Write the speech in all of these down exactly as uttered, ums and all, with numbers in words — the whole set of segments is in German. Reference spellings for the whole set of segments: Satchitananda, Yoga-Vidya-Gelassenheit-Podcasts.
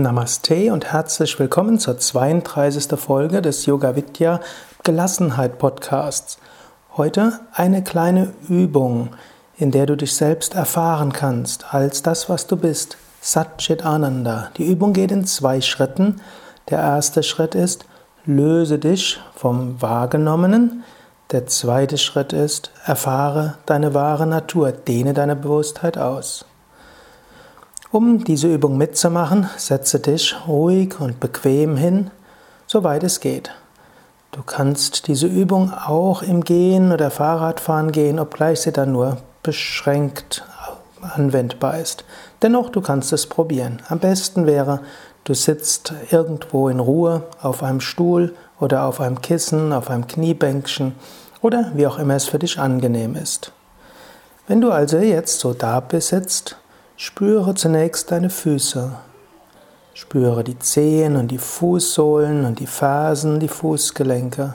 Namaste und herzlich willkommen zur zweiunddreißigsten Folge des Yoga-Vidya-Gelassenheit-Podcasts. Heute eine kleine Übung, in der du dich selbst erfahren kannst als das, was du bist, Satchitananda. Die Übung geht in zwei Schritten. Der erste Schritt ist, löse dich vom Wahrgenommenen. Der zweite Schritt ist, erfahre deine wahre Natur, dehne deine Bewusstheit aus. Um diese Übung mitzumachen, setze dich ruhig und bequem hin, soweit es geht. Du kannst diese Übung auch im Gehen oder Fahrradfahren gehen, obgleich sie dann nur beschränkt anwendbar ist. Dennoch, du kannst es probieren. Am besten wäre, du sitzt irgendwo in Ruhe auf einem Stuhl oder auf einem Kissen, auf einem Kniebänkchen oder wie auch immer es für dich angenehm ist. Wenn du also jetzt so da sitzt, spüre zunächst deine Füße. Spüre die Zehen und die Fußsohlen und die Fersen, die Fußgelenke.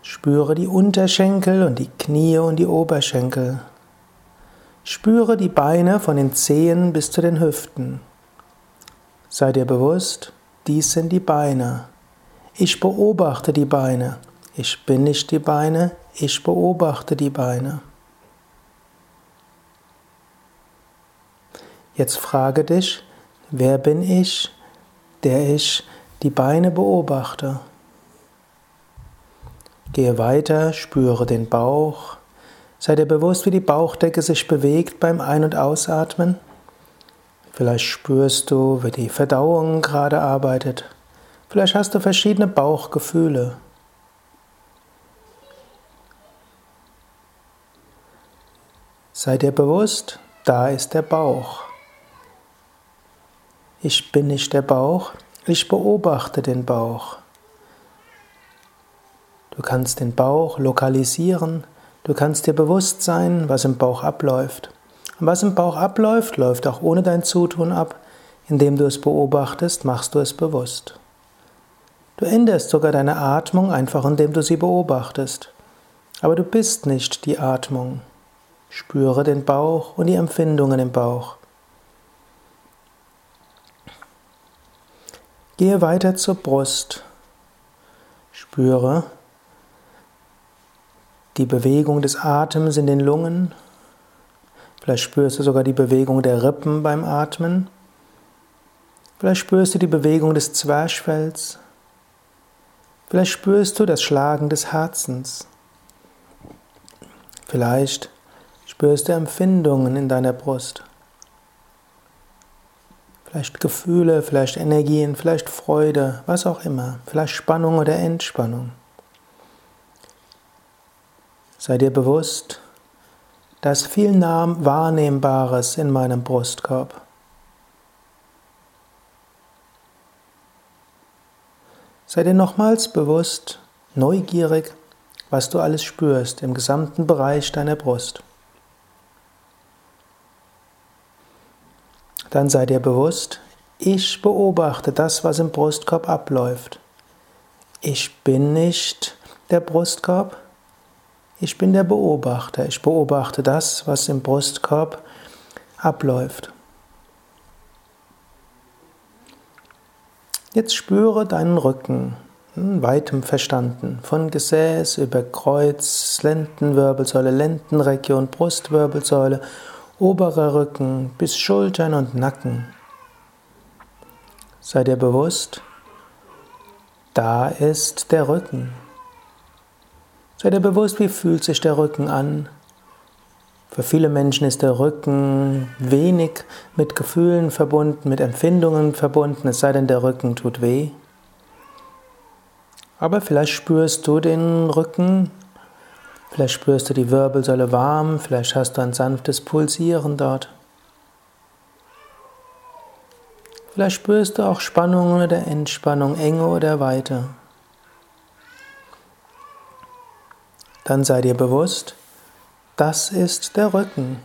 Spüre die Unterschenkel und die Knie und die Oberschenkel. Spüre die Beine von den Zehen bis zu den Hüften. Sei dir bewusst, dies sind die Beine. Ich beobachte die Beine. Ich bin nicht die Beine, ich beobachte die Beine. Jetzt frage dich, wer bin ich, der ich die Beine beobachte? Gehe weiter, spüre den Bauch. Sei dir bewusst, wie die Bauchdecke sich bewegt beim Ein- und Ausatmen. Vielleicht spürst du, wie die Verdauung gerade arbeitet. Vielleicht hast du verschiedene Bauchgefühle. Sei dir bewusst, da ist der Bauch. Ich bin nicht der Bauch, ich beobachte den Bauch. Du kannst den Bauch lokalisieren, du kannst dir bewusst sein, was im Bauch abläuft. Und was im Bauch abläuft, läuft auch ohne dein Zutun ab. Indem du es beobachtest, machst du es bewusst. Du änderst sogar deine Atmung einfach, indem du sie beobachtest. Aber du bist nicht die Atmung. Spüre den Bauch und die Empfindungen im Bauch. Gehe weiter zur Brust. Spüre die Bewegung des Atems in den Lungen. Vielleicht spürst du sogar die Bewegung der Rippen beim Atmen. Vielleicht spürst du die Bewegung des Zwerchfells. Vielleicht spürst du das Schlagen des Herzens. Vielleicht spürst du Empfindungen in deiner Brust. Vielleicht Gefühle, vielleicht Energien, vielleicht Freude, was auch immer. Vielleicht Spannung oder Entspannung. Sei dir bewusst, da ist viel Wahrnehmbares in meinem Brustkorb. Sei dir nochmals bewusst, neugierig, was du alles spürst im gesamten Bereich deiner Brust. Dann sei dir bewusst, ich beobachte das, was im Brustkorb abläuft. Ich bin nicht der Brustkorb, ich bin der Beobachter. Ich beobachte das, was im Brustkorb abläuft. Jetzt spüre deinen Rücken, weitem verstanden, von Gesäß über Kreuz, Lendenwirbelsäule, Lendenregion, Brustwirbelsäule, oberer Rücken bis Schultern und Nacken. Sei dir bewusst, da ist der Rücken. Sei dir bewusst, wie fühlt sich der Rücken an. Für viele Menschen ist der Rücken wenig mit Gefühlen verbunden, mit Empfindungen verbunden, es sei denn, der Rücken tut weh. Aber vielleicht spürst du den Rücken. Vielleicht spürst du die Wirbelsäule warm, vielleicht hast du ein sanftes Pulsieren dort. Vielleicht spürst du auch Spannung oder Entspannung, Enge oder Weite. Dann sei dir bewusst, das ist der Rücken.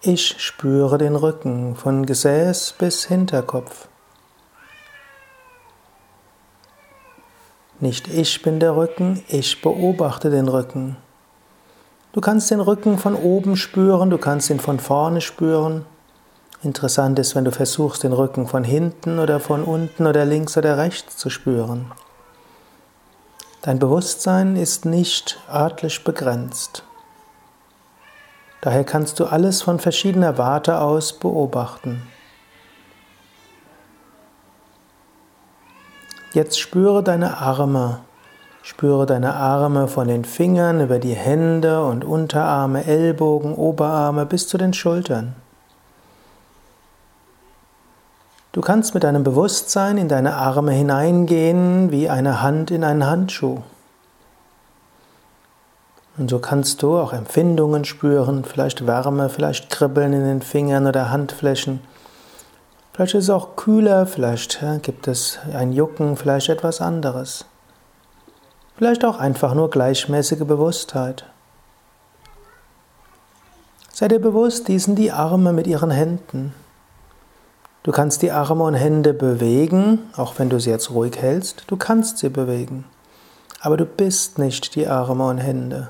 Ich spüre den Rücken von Gesäß bis Hinterkopf. Nicht ich bin der Rücken, ich beobachte den Rücken. Du kannst den Rücken von oben spüren, du kannst ihn von vorne spüren. Interessant ist, wenn du versuchst, den Rücken von hinten oder von unten oder links oder rechts zu spüren. Dein Bewusstsein ist nicht örtlich begrenzt. Daher kannst du alles von verschiedener Warte aus beobachten. Jetzt spüre deine Arme. Spüre deine Arme von den Fingern über die Hände und Unterarme, Ellbogen, Oberarme bis zu den Schultern. Du kannst mit deinem Bewusstsein in deine Arme hineingehen, wie eine Hand in einen Handschuh. Und so kannst du auch Empfindungen spüren, vielleicht Wärme, vielleicht Kribbeln in den Fingern oder Handflächen. Vielleicht ist es auch kühler, vielleicht gibt es ein Jucken, vielleicht etwas anderes. Vielleicht auch einfach nur gleichmäßige Bewusstheit. Sei dir bewusst, dies sind die Arme mit ihren Händen. Du kannst die Arme und Hände bewegen, auch wenn du sie jetzt ruhig hältst. Du kannst sie bewegen, aber du bist nicht die Arme und Hände.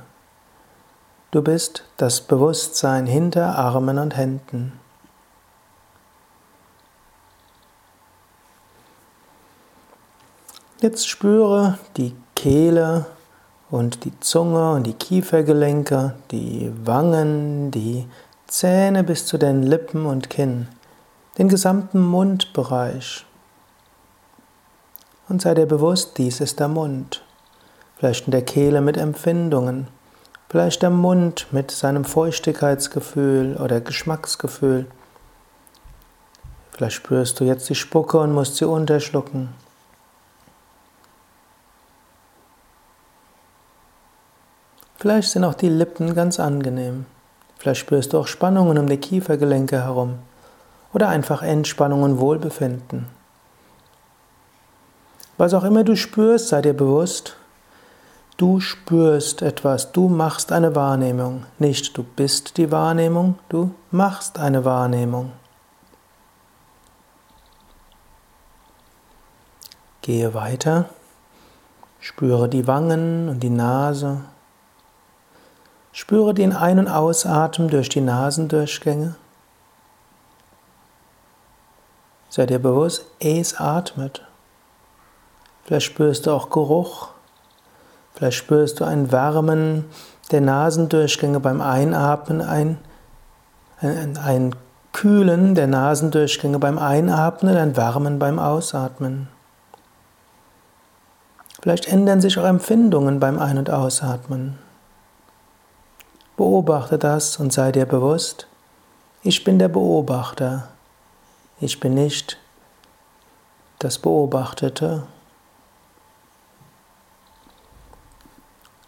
Du bist das Bewusstsein hinter Armen und Händen. Jetzt spüre die Kehle und die Zunge und die Kiefergelenke, die Wangen, die Zähne bis zu den Lippen und Kinn. Den gesamten Mundbereich. Und sei dir bewusst, dies ist der Mund. Vielleicht in der Kehle mit Empfindungen, vielleicht der Mund mit seinem Feuchtigkeitsgefühl oder Geschmacksgefühl. Vielleicht spürst du jetzt die Spucke und musst sie unterschlucken. Vielleicht sind auch die Lippen ganz angenehm. Vielleicht spürst du auch Spannungen um die Kiefergelenke herum. Oder einfach Entspannung und Wohlbefinden. Was auch immer du spürst, sei dir bewusst, du spürst etwas, du machst eine Wahrnehmung. Nicht du bist die Wahrnehmung, du machst eine Wahrnehmung. Gehe weiter, spüre die Wangen und die Nase. Spüre den Ein- und Ausatmen durch die Nasendurchgänge. Sei dir bewusst, es atmet. Vielleicht spürst du auch Geruch. Vielleicht spürst du ein Wärmen der Nasendurchgänge beim Einatmen, ein, ein, ein Kühlen der Nasendurchgänge beim Einatmen und ein Wärmen beim Ausatmen. Vielleicht ändern sich auch Empfindungen beim Ein- und Ausatmen. Beobachte das und sei dir bewusst, ich bin der Beobachter. Ich bin nicht das Beobachtete.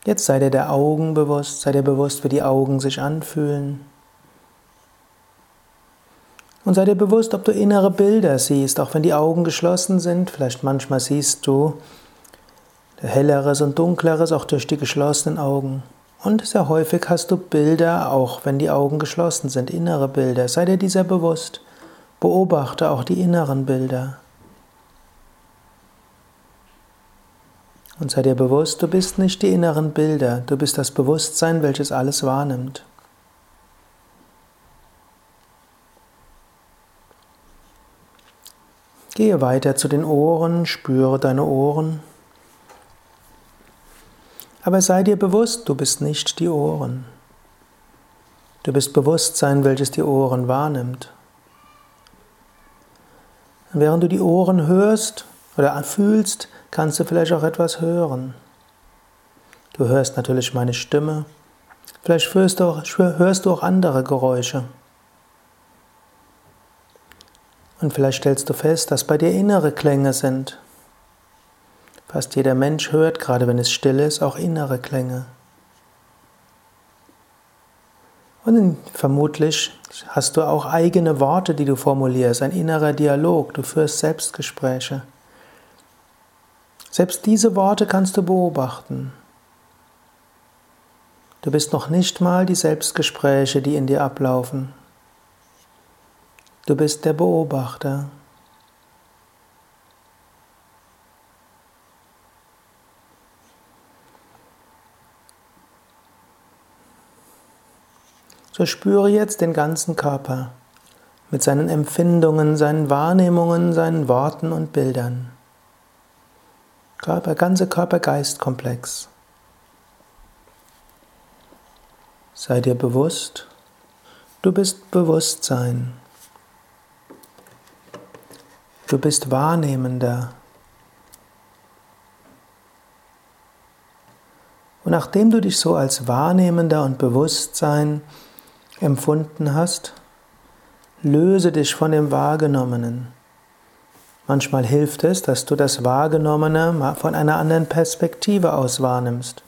Jetzt sei dir der Augen bewusst, sei dir bewusst, wie die Augen sich anfühlen. Und sei dir bewusst, ob du innere Bilder siehst, auch wenn die Augen geschlossen sind. Vielleicht manchmal siehst du Helleres und Dunkleres, auch durch die geschlossenen Augen. Und sehr häufig hast du Bilder, auch wenn die Augen geschlossen sind, innere Bilder. Sei dir dieser bewusst. Beobachte auch die inneren Bilder. Und sei dir bewusst, du bist nicht die inneren Bilder, du bist das Bewusstsein, welches alles wahrnimmt. Gehe weiter zu den Ohren, spüre deine Ohren. Aber sei dir bewusst, du bist nicht die Ohren. Du bist Bewusstsein, welches die Ohren wahrnimmt. Während du die Ohren hörst oder fühlst, kannst du vielleicht auch etwas hören. Du hörst natürlich meine Stimme. Vielleicht hörst du auch, hörst du auch andere Geräusche. Und vielleicht stellst du fest, dass bei dir innere Klänge sind. Fast jeder Mensch hört, gerade wenn es still ist, auch innere Klänge. Und vermutlich hast du auch eigene Worte, die du formulierst, ein innerer Dialog, du führst Selbstgespräche. Selbst diese Worte kannst du beobachten. Du bist noch nicht mal die Selbstgespräche, die in dir ablaufen. Du bist der Beobachter. So spüre jetzt den ganzen Körper mit seinen Empfindungen, seinen Wahrnehmungen, seinen Worten und Bildern. Körper, ganze Körper-Geist-Komplex. Sei dir bewusst, du bist Bewusstsein. Du bist Wahrnehmender. Und nachdem du dich so als Wahrnehmender und Bewusstsein empfunden hast, löse dich von dem Wahrgenommenen. Manchmal hilft es, dass du das Wahrgenommene von einer anderen Perspektive aus wahrnimmst.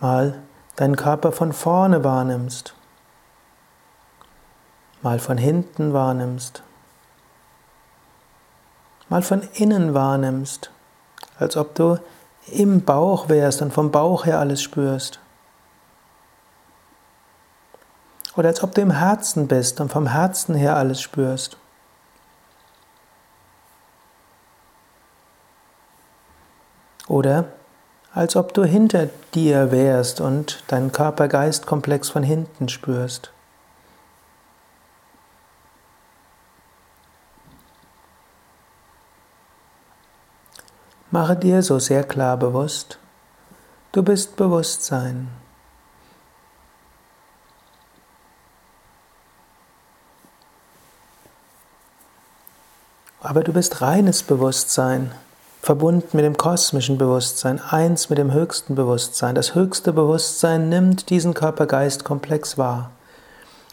Mal deinen Körper von vorne wahrnimmst. Mal von hinten wahrnimmst. Mal von innen wahrnimmst, als ob du im Bauch wärst und vom Bauch her alles spürst. Oder als ob du im Herzen bist und vom Herzen her alles spürst. Oder als ob du hinter dir wärst und deinen Körper-Geist-Komplex von hinten spürst. Mache dir so sehr klar bewusst, du bist Bewusstsein. Aber du bist reines Bewusstsein, verbunden mit dem kosmischen Bewusstsein, eins mit dem höchsten Bewusstsein. Das höchste Bewusstsein nimmt diesen Körper-Geist-Komplex wahr.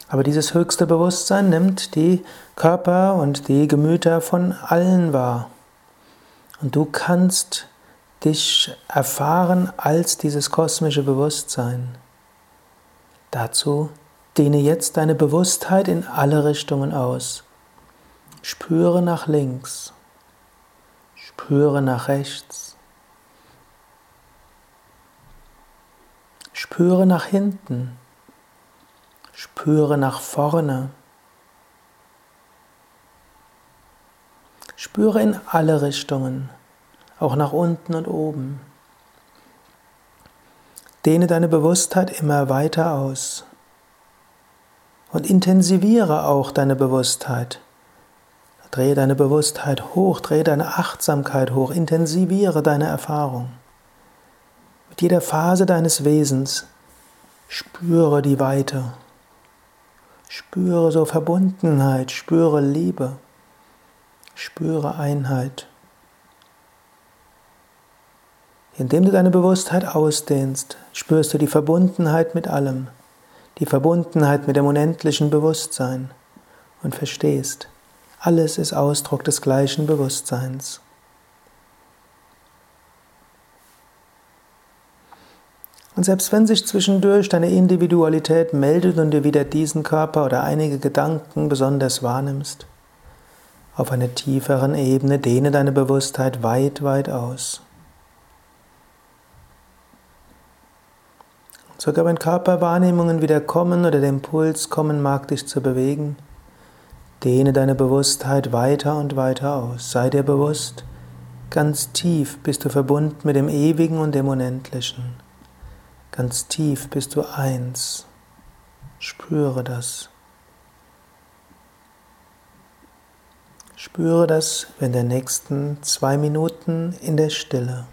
Aber dieses höchste Bewusstsein nimmt die Körper und die Gemüter von allen wahr. Und du kannst dich erfahren als dieses kosmische Bewusstsein. Dazu dehne jetzt deine Bewusstheit in alle Richtungen aus. Spüre nach links. Spüre nach rechts. Spüre nach hinten. Spüre nach vorne. Spüre in alle Richtungen, auch nach unten und oben. Dehne deine Bewusstheit immer weiter aus und intensiviere auch deine Bewusstheit. Drehe deine Bewusstheit hoch, drehe deine Achtsamkeit hoch, intensiviere deine Erfahrung. Mit jeder Phase deines Wesens spüre die Weite, spüre so Verbundenheit, spüre Liebe. Spüre Einheit. Indem du deine Bewusstheit ausdehnst, spürst du die Verbundenheit mit allem, die Verbundenheit mit dem unendlichen Bewusstsein und verstehst, alles ist Ausdruck des gleichen Bewusstseins. Und selbst wenn sich zwischendurch deine Individualität meldet und du wieder diesen Körper oder einige Gedanken besonders wahrnimmst, auf einer tieferen Ebene dehne deine Bewusstheit weit, weit aus. Und sogar wenn Körperwahrnehmungen wieder kommen oder der Impuls kommen mag, dich zu bewegen, dehne deine Bewusstheit weiter und weiter aus. Sei dir bewusst, ganz tief bist du verbunden mit dem Ewigen und dem Unendlichen. Ganz tief bist du eins. Spüre das. Spüre das in den nächsten zwei Minuten in der Stille.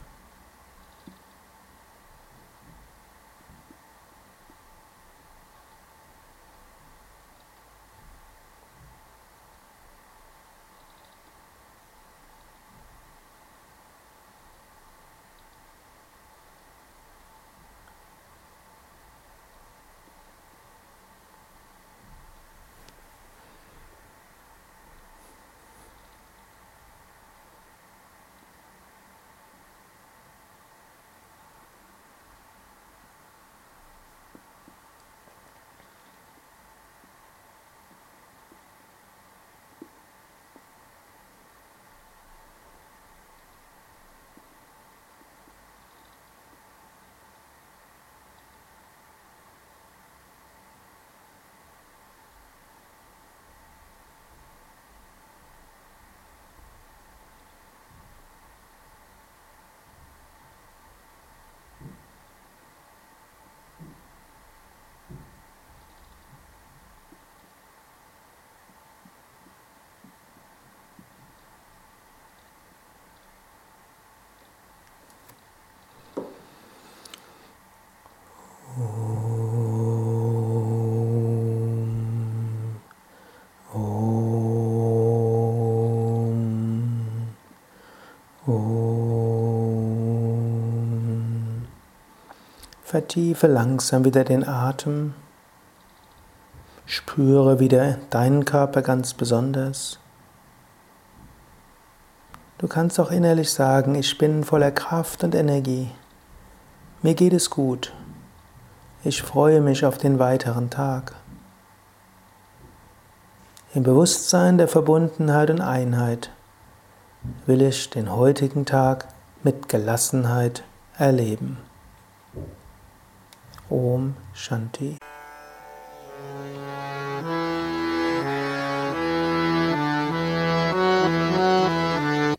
Vertiefe langsam wieder den Atem. Spüre wieder deinen Körper ganz besonders. Du kannst auch innerlich sagen, ich bin voller Kraft und Energie. Mir geht es gut. Ich freue mich auf den weiteren Tag. Im Bewusstsein der Verbundenheit und Einheit will ich den heutigen Tag mit Gelassenheit erleben. Om Shanti.